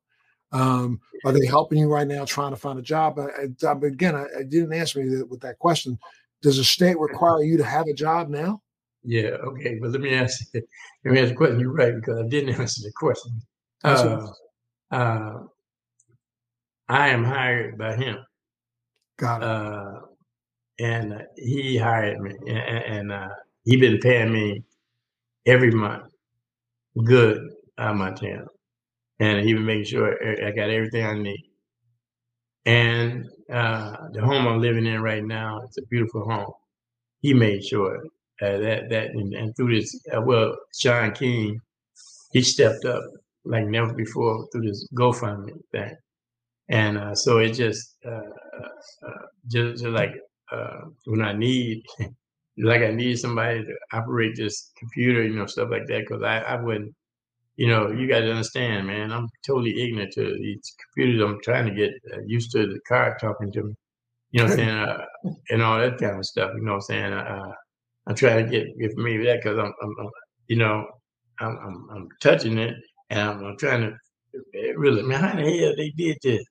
Um, are they helping you right now trying to find a job? I, I, again, I, I didn't answer me that, with that question. Does the state require you to have a job now? Yeah, okay. But let me ask you, let me ask the question. You're right, because I didn't answer the question. Uh, uh, I am hired by him. Got it. Uh, and he hired me, and, and uh, he been paying me every month. Good out of my town. And he been making sure I got everything I need. And uh, the home I'm living in right now, it's a beautiful home. He made sure uh, that, that, and, and through this, uh, well, Sean King, he stepped up like never before through this GoFundMe thing. And uh, so it just, uh, uh, just, just like uh, when I need, like I need somebody to operate this computer, you know, stuff like that, because I, I wouldn't, you know, you got to understand, man, I'm totally ignorant to these computers. I'm trying to get used to the car talking to me, you know what I'm saying, uh, and all that kind of stuff, you know what I'm saying. Uh, I'm trying to get, get familiar with that because I'm, I'm, I'm, you know, I'm, I'm, I'm touching it, and I'm, I'm trying to, it really, man, how the hell they did this?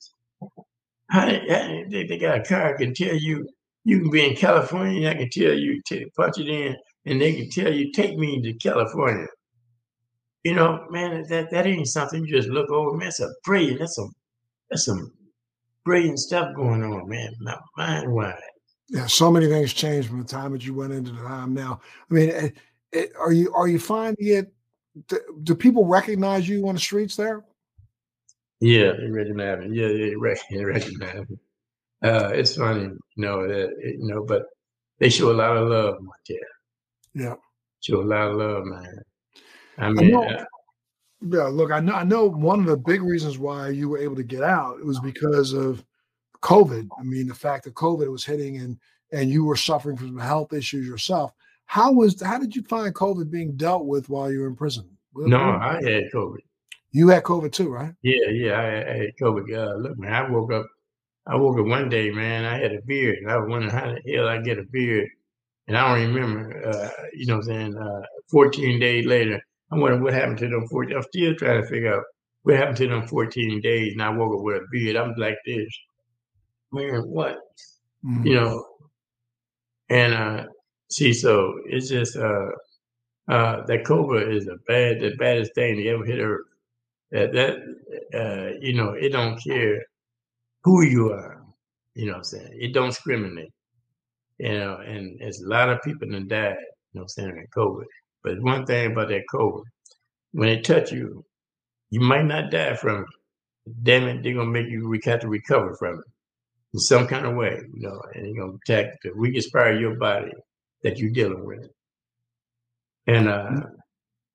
How they, how they, they got a car can tell you, you can be in California, I can tell you, to punch it in, and they can tell you, take me to California. You know, man, that, that ain't something you just look over. Man, that's a brilliant, that's some, that's some brilliant stuff going on, man. My mind wide. Yeah, so many things changed from the time that you went into the time now. I mean, it, it, are you are you finding it? Do, do people recognize you on the streets there? Yeah, they recognize me. Yeah, they recognize me. Uh, it's funny, you know, that, you know, but they show a lot of love, my dear. Yeah. Show a lot of love, man. I mean, I know, uh, yeah, look, I know, I know one of the big reasons why you were able to get out, it was because of COVID. I mean, the fact that COVID was hitting and, and you were suffering from health issues yourself. How was, how did you find COVID being dealt with while you were in prison? No, I had COVID. You had COVID too, right? Yeah, yeah, I, I had COVID. Uh, look, man, I woke up. I woke up one day, man. I had a beard, and I was wondering how the hell I get a beard. And I don't remember. Uh, you know, what I'm saying, uh, fourteen days later, I wonder what happened to them fourteen. I'm still trying to figure out what happened to them fourteen days. And I woke up with a beard. I'm like this, man. What? Mm-hmm. You know. And uh, see, so it's just uh, uh, that COVID is a bad, the baddest thing to ever hit Earth. That, that uh, you know, it don't care who you are, you know what I'm saying? It don't discriminate, you know, and there's a lot of people that died, you know what I'm saying, in COVID. But one thing about that COVID, when it touch you, you might not die from it. Damn it, they're going to make you have to recover from it in some kind of way, you know, and they're going to attack the weakest part of your body that you're dealing with. And, uh, mm-hmm.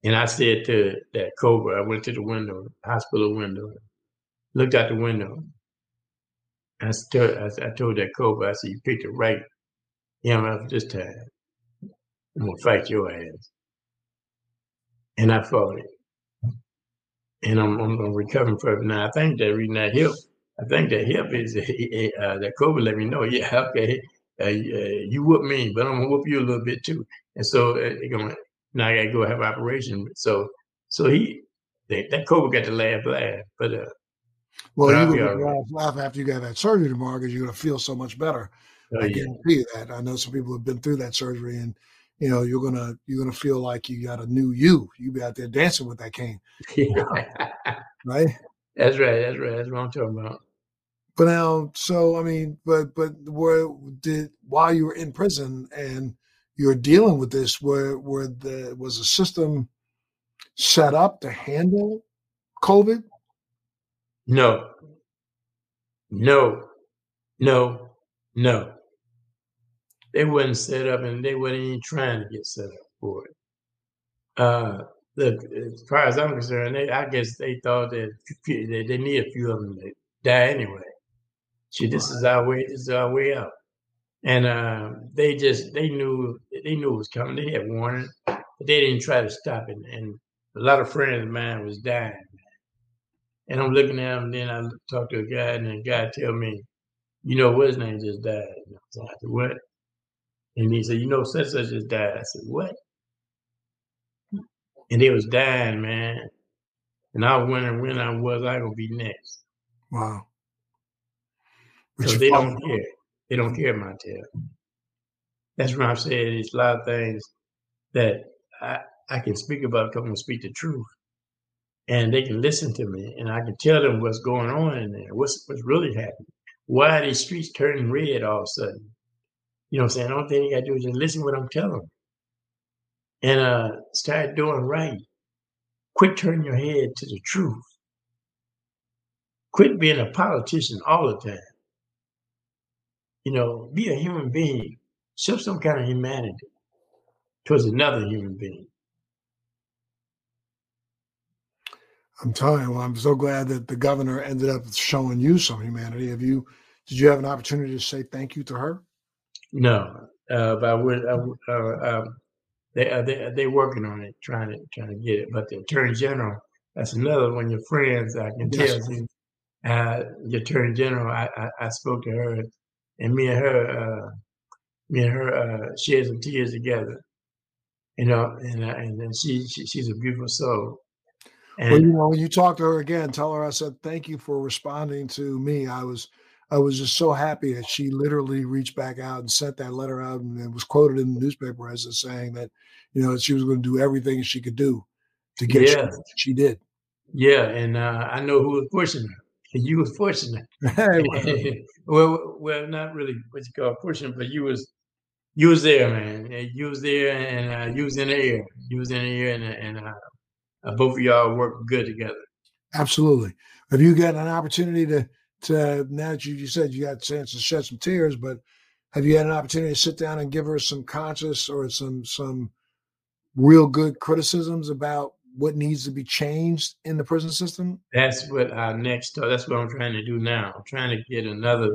And I said to that COVID, I went to the window, hospital window, looked out the window. I told, I told that COVID, I said, you picked the right him up this time. I'm going to fight your ass. And I fought it. And I'm, I'm going to recover from it. Now, I think that reading that help, I think that help is uh, that COVID let me know, yeah, okay, uh, you whoop me, but I'm going to whoop you a little bit too. And so it's going to, now I got to go have an operation. So, so he, they, that COVID got the last laugh. But, uh, well, but you're going right. to laugh after you got that surgery tomorrow because you're going to feel so much better. Oh, I yeah. guarantee you that. I know some people have been through that surgery and you know, you're gonna you're gonna feel like you got a new you. You be out there dancing with that cane, yeah. Right? That's right. That's right. That's what I'm talking about. But now, so I mean, but but where did while you were in prison and you're dealing with this, where where the was a system set up to handle COVID? No. No. No. No. They wasn't set up, and they weren't even trying to get set up for it. Uh, look, as far as I'm concerned, they, I guess they thought that they, they need a few of them to die anyway. See, this is our way. This is our way out. And uh, they just they knew they knew it was coming. They had warning, but they didn't try to stop it. And a lot of friends of mine was dying. And I'm looking at him, and then I talk to a guy, and the guy tell me, you know, what his name just died. And I said, what? And he said, you know, such such just died. I said, what? And they was dying, man. And I was wondering when I was I gonna be next. Wow. So they don't care. They don't care about that. That's what I'm saying. There's a lot of things that I, I can speak about because I'm gonna speak the truth. And they can listen to me, and I can tell them what's going on in there, what's what's really happening. Why are these streets turning red all of a sudden? You know what I'm saying? The only thing you got to do is just listen to what I'm telling them. And uh, start doing right. Quit turning your head to the truth. Quit being a politician all the time. You know, be a human being. Show some kind of humanity towards another human being. I'm telling you, well, I'm so glad that the governor ended up showing you some humanity. Have you? Did you have an opportunity to say thank you to her? No, uh, but I would. I, uh, uh, they uh, they they working on it, trying to trying to get it. But the attorney general, that's another one. Your friends, I can yes. tell you. Uh, the attorney general, I, I I spoke to her, and me and her, uh, me and her uh, shared some tears together. You know, and uh, and then she, she she's a beautiful soul. And well, you know, when you talk to her again, tell her I said thank you for responding to me. I was, I was just so happy that she literally reached back out and sent that letter out, and it was quoted in the newspaper as saying that, you know, she was going to do everything she could do to get. Yeah. You. She did. Yeah, and uh, I know who was pushing her. You was pushing her. well, well, not really what you call pushing, but you was, you was there, man. You was there, and uh, you was in the air. You was in the air, and and. Uh, Uh, both of y'all work good together. Absolutely. Have you got an opportunity to, to now that you, you said you got a chance to shed some tears, but have you had an opportunity to sit down and give her some conscious or some some real good criticisms about what needs to be changed in the prison system? That's what our next, that's what I'm trying to do now. I'm trying to get another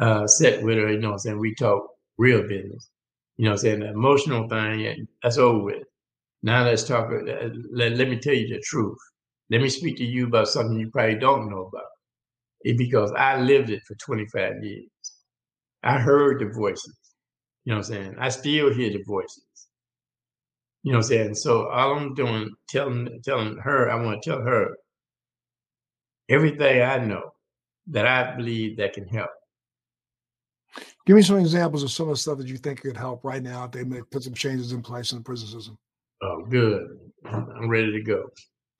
uh, set with her, you know what I'm saying? We talk real business. You know what I'm saying? The emotional thing, that's over with. Now let's talk, let, let me tell you the truth. Let me speak to you about something you probably don't know about. It's because I lived it for twenty-five years. I heard the voices, you know what I'm saying? I still hear the voices, you know what I'm saying? So all I'm doing, telling, telling her, I want to tell her everything I know that I believe that can help. Give me some examples of some of the stuff that you think could help right now if they make, put some changes in place in the prison system. Oh, good. I'm ready to go.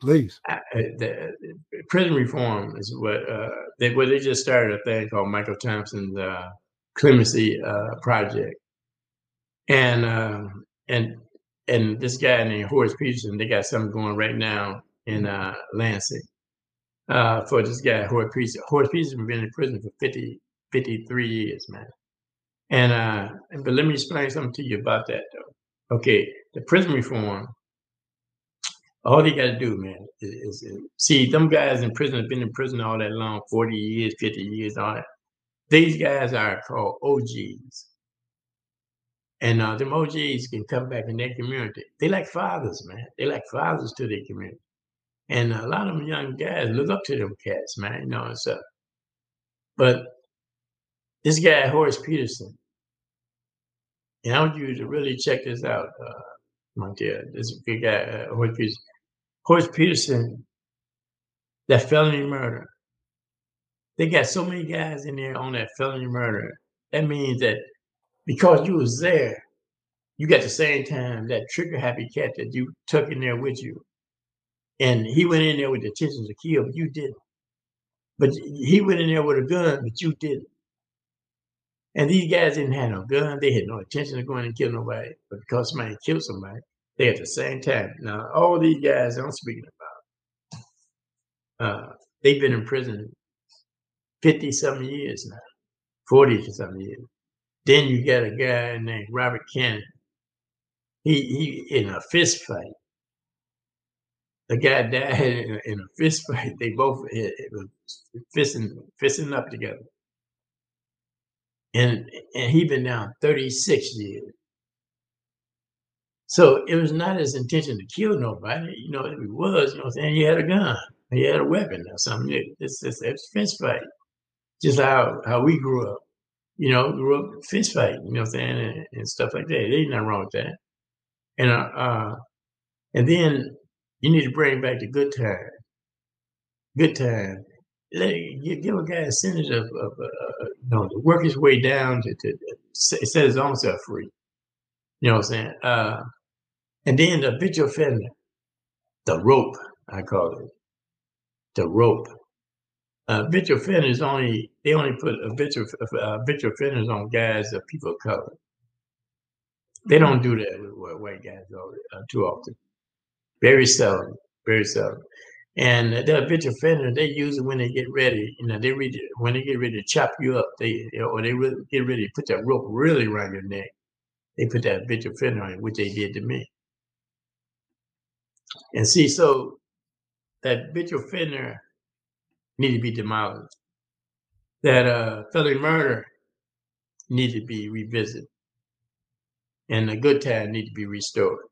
Please. I, the, the prison reform is what uh, they well, they just started a thing called Michael Thompson's uh, Clemency uh, Project, and uh, and and this guy named Horace Peterson. They got something going right now in uh, Lansing uh, for this guy Horace Peterson. Horace Peterson been in prison for fifty, fifty-three years, man. And uh, but let me explain something to you about that though. Okay. The prison reform, all they got to do, man, is, is see, them guys in prison have been in prison all that long, forty years, fifty years, all that. These guys are called O Gs. And uh, them O Gs can come back in their community. They like fathers, man. They like fathers to their community. And a lot of them young guys look up to them cats, man, you know, and stuff. But this guy, Horace Peterson, and I want you to really check this out. Uh, My dear, this is a big guy, uh, Horace Peterson. Horace Peterson, that felony murder. They got so many guys in there on that felony murder. That means that because you was there, you got the same time that trigger happy cat that you took in there with you. And he went in there with the intentions to kill, but you didn't. But he went in there with a gun, but you didn't. And these guys didn't have no gun. They had no intention of going and killing nobody. But because somebody killed somebody, they at the same time. Now, all these guys I'm speaking about, uh, they've been in prison fifty-something years now, forty-something years. Then you got a guy named Robert Cannon. He, he in a fist fight. The guy died in a, in a fist fight. They both it, it was fisting, fisting up together. And, and he'd been down thirty-six years. So it was not his intention to kill nobody. You know, it was, you know, saying he had a gun, he had a weapon or something. It's just a fist fight. Just how, how we grew up, you know, grew up fist fighting, you know what I'm saying, and, and stuff like that. There's nothing wrong with that. And, uh, uh, and then you need to bring back the good time. Good time. Let, give, give a guy a sentence of, of uh, you know, to work his way down to, to set his own self free. You know what I'm saying? Uh, and then the habitual offender, the rope, I call it, the rope. Uh, habitual offenders only, they only put habitual, uh, habitual offenders on guys of people of color. They don't do that with white guys uh, too often. Very seldom, very seldom. And the habitual offender, they use it when they get ready. You know, they read it, when they get ready to chop you up, they or they really get ready to put that rope really around your neck. They put that habitual offender on it, which they did to me. And see, so that habitual offender need to be demolished. That uh, felony murder need to be revisited. And the good time need to be restored.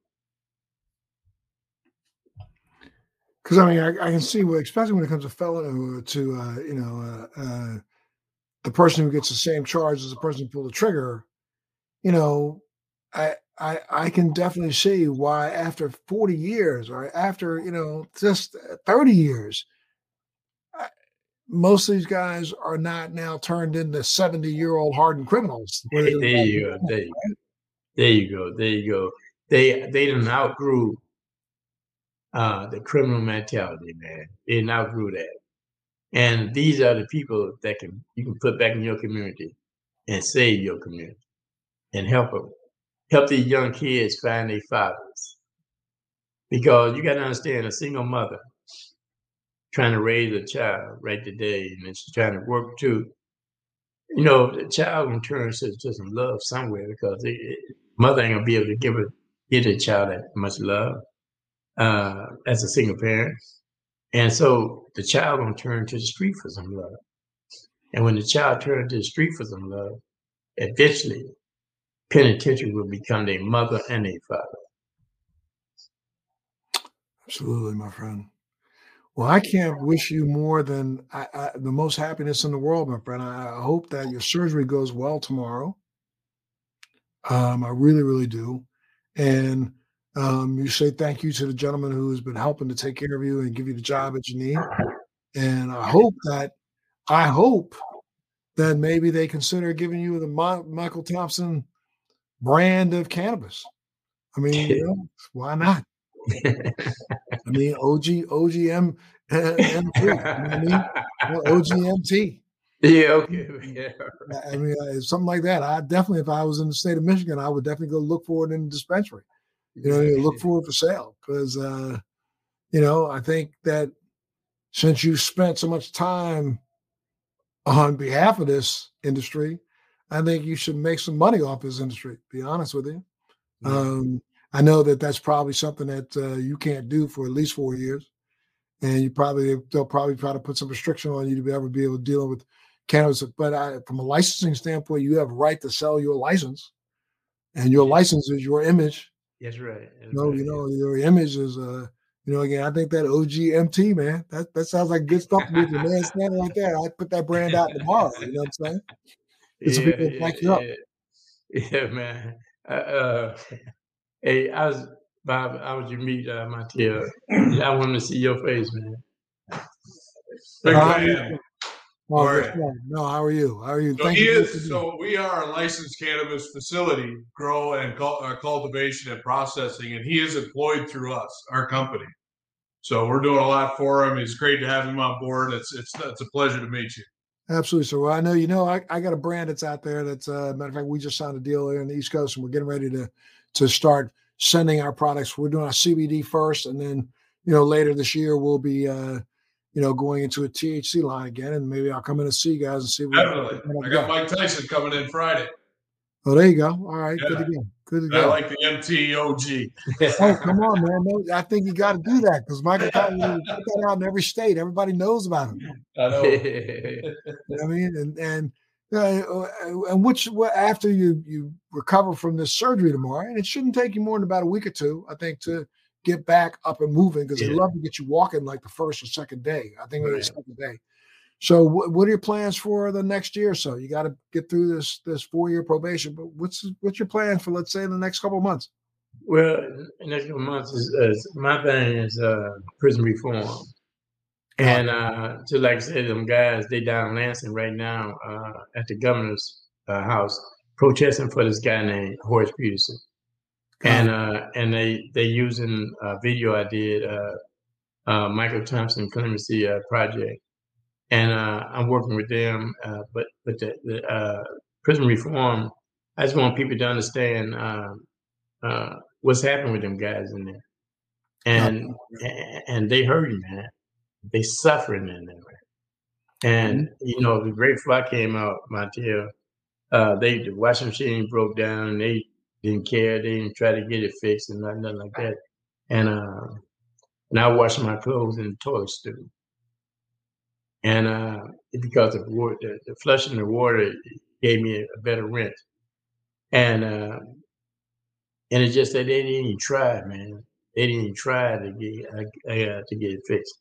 Because, I mean, I, I can see, what, especially when it comes to felon, to, uh, you know, uh, uh, the person who gets the same charge as the person who pulled the trigger, you know, I I, I can definitely see why after forty years or after, you know, just thirty years, I, most of these guys are not now turned into seventy-year-old hardened criminals. There you go. There you go. There you go. There you go. They, they didn't outgrew Uh, the criminal mentality, man. They outgrew that. And these are the people that can you can put back in your community and save your community and help them. Help these young kids find their fathers. Because you got to understand, a single mother trying to raise a child right today, and she's trying to work too. You know, the child in turn says just some love somewhere, because it, it, mother ain't going to be able to give, a, give the child that much love. Uh, as a single parent. And so the child gonna turn to the street for some love. And when the child turns to the street for some love, eventually penitentiary will become their mother and their father. Absolutely, my friend. Well, I can't wish you more than I, I, the most happiness in the world, my friend. I, I hope that your surgery goes well tomorrow. Um, I really, really do. And Um, you say thank you to the gentleman who has been helping to take care of you and give you the job that you need. And I hope that, I hope that maybe they consider giving you the Mo- Michael Thompson brand of cannabis. I mean, you know, why not? I mean, O G, O G M, uh, M T, you know what I mean? Well, O G M T. Yeah, okay. Yeah, right. I mean, something like that. I definitely, if I was in the state of Michigan, I would definitely go look for it in the dispensary. You know, you look forward for sale because, uh, you know, I think that since you spent so much time on behalf of this industry, I think you should make some money off this industry, to be honest with you. Mm-hmm. Um, I know that that's probably something that uh, you can't do for at least four years. And you probably, they'll probably try to put some restriction on you to be able to be able to deal with cannabis. But I, from a licensing standpoint, you have a right to sell your license, and your license is your image. That's right. That's no, right. You know, your image is, uh, you know, again, I think that O G M T, man, that, that sounds like good stuff to me. The man standing like that, I put that brand out tomorrow. You know what I'm saying? It's yeah, people yeah, back you yeah. up. Yeah, man. Uh, uh, hey, I was, Bob, I was you meet uh, Montel. I wanted to see your face, man. Look, uh, Oh, right. No, how are you? How are you? So, Thank he you is, so we are a licensed cannabis facility, grow and cult, uh, cultivation and processing, and he is employed through us, our company. So we're doing a lot for him. It's great to have him on board. It's it's it's a pleasure to meet you. Absolutely, sir. Well, I know you know I, I got a brand that's out there. That's uh, matter of fact, we just signed a deal here on the East Coast, and we're getting ready to to start sending our products. We're doing our C B D first, and then you know later this year we'll be. Uh, you know, going into a T H C line again, and maybe I'll come in and see you guys and see what Definitely. I got Mike Tyson coming in Friday. Oh, there you go. All right. Yeah. Good again. Good again. I like the M T O G. Oh, come on, man. No, I think you got to do that because Michael Thompson put that out in every state. Everybody knows about him. I know. You know what I mean, and and uh, and which after you you recover from this surgery tomorrow, and it shouldn't take you more than about a week or two, I think, to get back up and moving because yeah. they love to get you walking like the first or second day. I think it was the second day. So wh- what are your plans for the next year or so? You got to get through this this four-year probation, but what's what's your plan for, let's say, in the next couple of months? Well, the next couple of months, is, is my thing is uh, prison reform. And uh, to, like I said, them guys, they down in Lansing right now uh, at the governor's uh, house protesting for this guy named Horace Peterson. And uh, and they they using a video I did, uh, uh, Michael Thompson Clemency uh, Project, and uh, I'm working with them. Uh, but but the, the uh, prison reform, I just want people to understand uh, uh, what's happening with them guys in there, and and, and they hurting, man. They suffering in there, man. And you know, the Great Fly came out, Montel. Uh, they the washing machine broke down, and they. Didn't care. They didn't try to get it fixed and nothing, nothing like that. And uh, and I washed my clothes in the toilet stool. And uh, because the, water, the, the flushing the water gave me a, a better rent. And uh, and it's just that they didn't even try, man. They didn't even try to get uh, to get it fixed.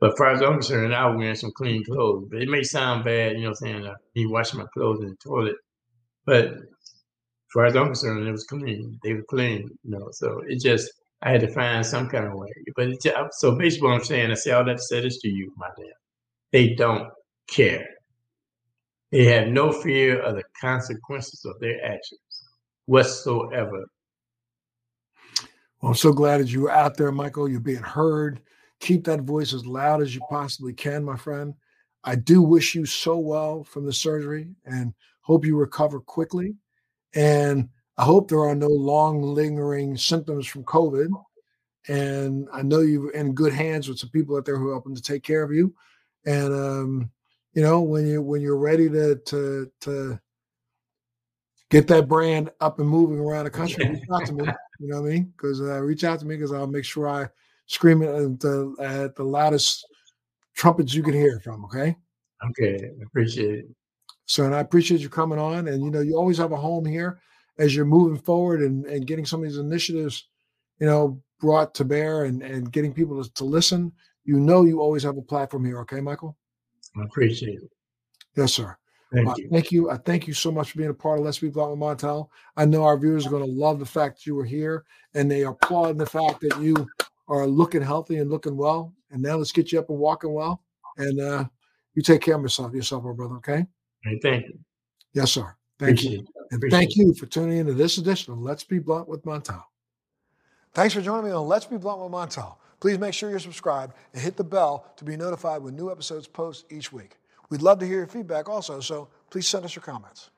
But as far as I'm concerned, I was wearing some clean clothes. But it may sound bad, you know, saying I need to wash my clothes in the toilet, but as far as I'm concerned, it was clean. They were clean, you know. So it just, I had to find some kind of way. But it just, so basically, what I'm saying, I say all that to say this to you, my dad. They don't care. They have no fear of the consequences of their actions whatsoever. Well, I'm so glad that you were out there, Michael. You're being heard. Keep that voice as loud as you possibly can, my friend. I do wish you so well from the surgery and hope you recover quickly. And I hope there are no long lingering symptoms from COVID. And I know you're in good hands with some people out there who are helping to take care of you. And um, you know, when you when you're ready to to to get that brand up and moving around the country, reach out to me. You know what I mean? Because uh, reach out to me because I'll make sure I scream it at the, at the loudest trumpets you can hear from. Okay. Okay, appreciate it. So, and I appreciate you coming on. And, you know, you always have a home here as you're moving forward and, and getting some of these initiatives, you know, brought to bear and, and getting people to, to listen. You know, you always have a platform here. Okay, Michael? I appreciate it. Yes, sir. Thank well, you. I thank you. I thank you so much for being a part of Let's Be Blunt with Montel. I know our viewers are going to love the fact that you were here and they applaud the fact that you are looking healthy and looking well. And now let's get you up and walking well. And uh, you take care of yourself, yourself, my brother. Okay? Thank you. Yes, sir. Thank Appreciate you. And Appreciate thank you for tuning into this edition of Let's Be Blunt with Montel. Thanks for joining me on Let's Be Blunt with Montel. Please make sure you're subscribed and hit the bell to be notified when new episodes post each week. We'd love to hear your feedback also, so please send us your comments.